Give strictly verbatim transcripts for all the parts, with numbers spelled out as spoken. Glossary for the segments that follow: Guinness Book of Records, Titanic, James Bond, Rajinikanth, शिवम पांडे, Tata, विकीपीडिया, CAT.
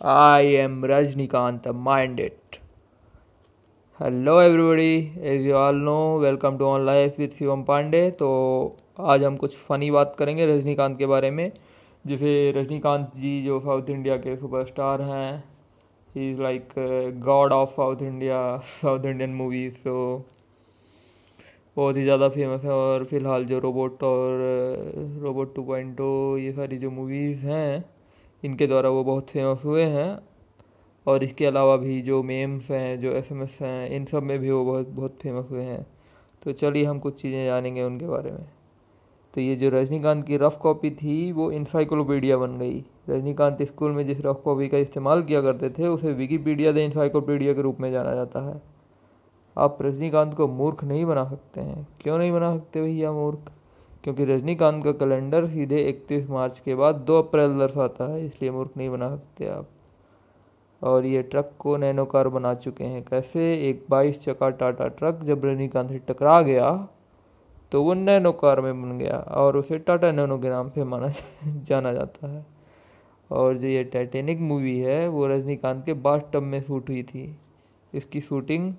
I am Rajinikanth, mind it. Hello everybody, as you all know, welcome to on life with शिवम पांडे। तो आज हम कुछ funny बात करेंगे रजनीकांत के बारे में, जिसे रजनीकांत जी जो साउथ इंडिया के सुपरस्टार हैं, he is like god of south India, south Indian movies, तो बहुत ही ज़्यादा फेमस है। और फिलहाल जो रोबोट और रोबोट टू पॉइंट ओ ये सारी जो मूवीज़ हैं, इनके द्वारा वो बहुत फेमस हुए हैं। और इसके अलावा भी जो मेम्स हैं, जो एसएमएस हैं, इन सब में भी वो बहुत बहुत फेमस हुए हैं। तो चलिए हम कुछ चीज़ें जानेंगे उनके बारे में। तो ये जो रजनीकांत की रफ़ कॉपी थी, वो इंसाइक्लोपीडिया बन गई। रजनीकांत स्कूल में जिस रफ़ कॉपी का इस्तेमाल किया करते थे, उसे विकीपीडिया द इंसाइक्लोपीडिया के रूप में जाना जाता है। आप रजनीकांत को मूर्ख नहीं बना सकते हैं। क्यों नहीं बना सकते भैया मूर्ख? क्योंकि रजनीकांत का कैलेंडर सीधे इकतीस मार्च के बाद दो अप्रैल दर्शाता है, इसलिए मूर्ख नहीं बना सकते आप। और ये ट्रक को नैनो कार बना चुके हैं। कैसे? एक बाईस चक्का टाटा ट्रक जब रजनीकांत से टकरा गया तो वो नैनो कार में बन गया, और उसे टाटा नैनो के नाम से माना जाना जाता है। और जो ये टाइटेनिक मूवी है, वो रजनीकांत के बाथ टब में शूट हुई थी। इसकी शूटिंग,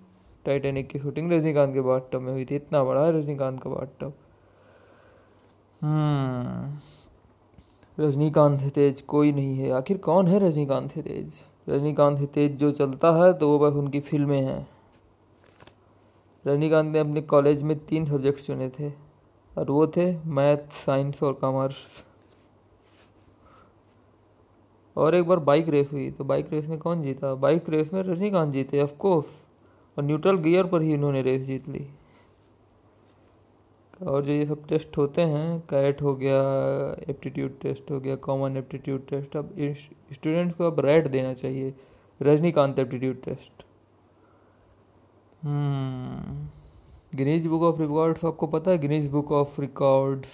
टाइटेनिक की शूटिंग रजनीकांत के बाथ टब में हुई थी। इतना बड़ा है रजनीकांत का बाथ टब। हम्म रजनीकांत से तेज कोई नहीं है। आखिर कौन है रजनीकांत से तेज? रजनीकांत से तेज जो चलता है तो वो बस उनकी फिल्में हैं। रजनीकांत ने अपने कॉलेज में तीन सब्जेक्ट चुने थे, और वो थे मैथ, साइंस और कॉमर्स। और एक बार बाइक रेस हुई, तो बाइक रेस में कौन जीता? बाइक रेस में रजनीकांत जीते, ऑफ कोर्स। और न्यूट्रल गियर पर ही इन्होंने रेस जीत ली। और जो ये सब टेस्ट होते हैं, कैट हो गया, एप्टीट्यूड टेस्ट हो गया, कॉमन एप्टीट्यूड टेस्ट, अब स्टूडेंट्स को अब रैट देना चाहिए, Rajinikanth aptitude test. Hmm Guinness book of records, आपको पता है गिनीज बुक ऑफ रिकॉर्ड्स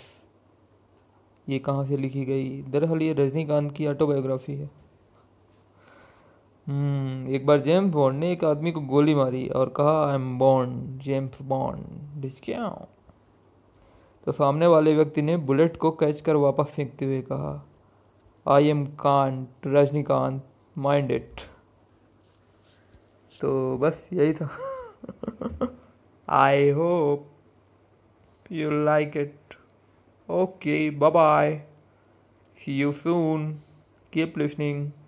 ये कहाँ से लिखी गई? दरअसल ये रजनीकांत की ऑटोबायोग्राफी है। हम्म एक बार जेम्स बॉन्ड ने एक आदमी को गोली मारी और कहा, I am Bond, James Bond, डिस्क्या। तो सामने वाले व्यक्ति ने बुलेट को कैच कर वापस फेंकते हुए कहा, I am Kant, Rajinikanth, mind it. तो बस यही था। I hope you like it. Okay, bye bye, see you soon, keep listening.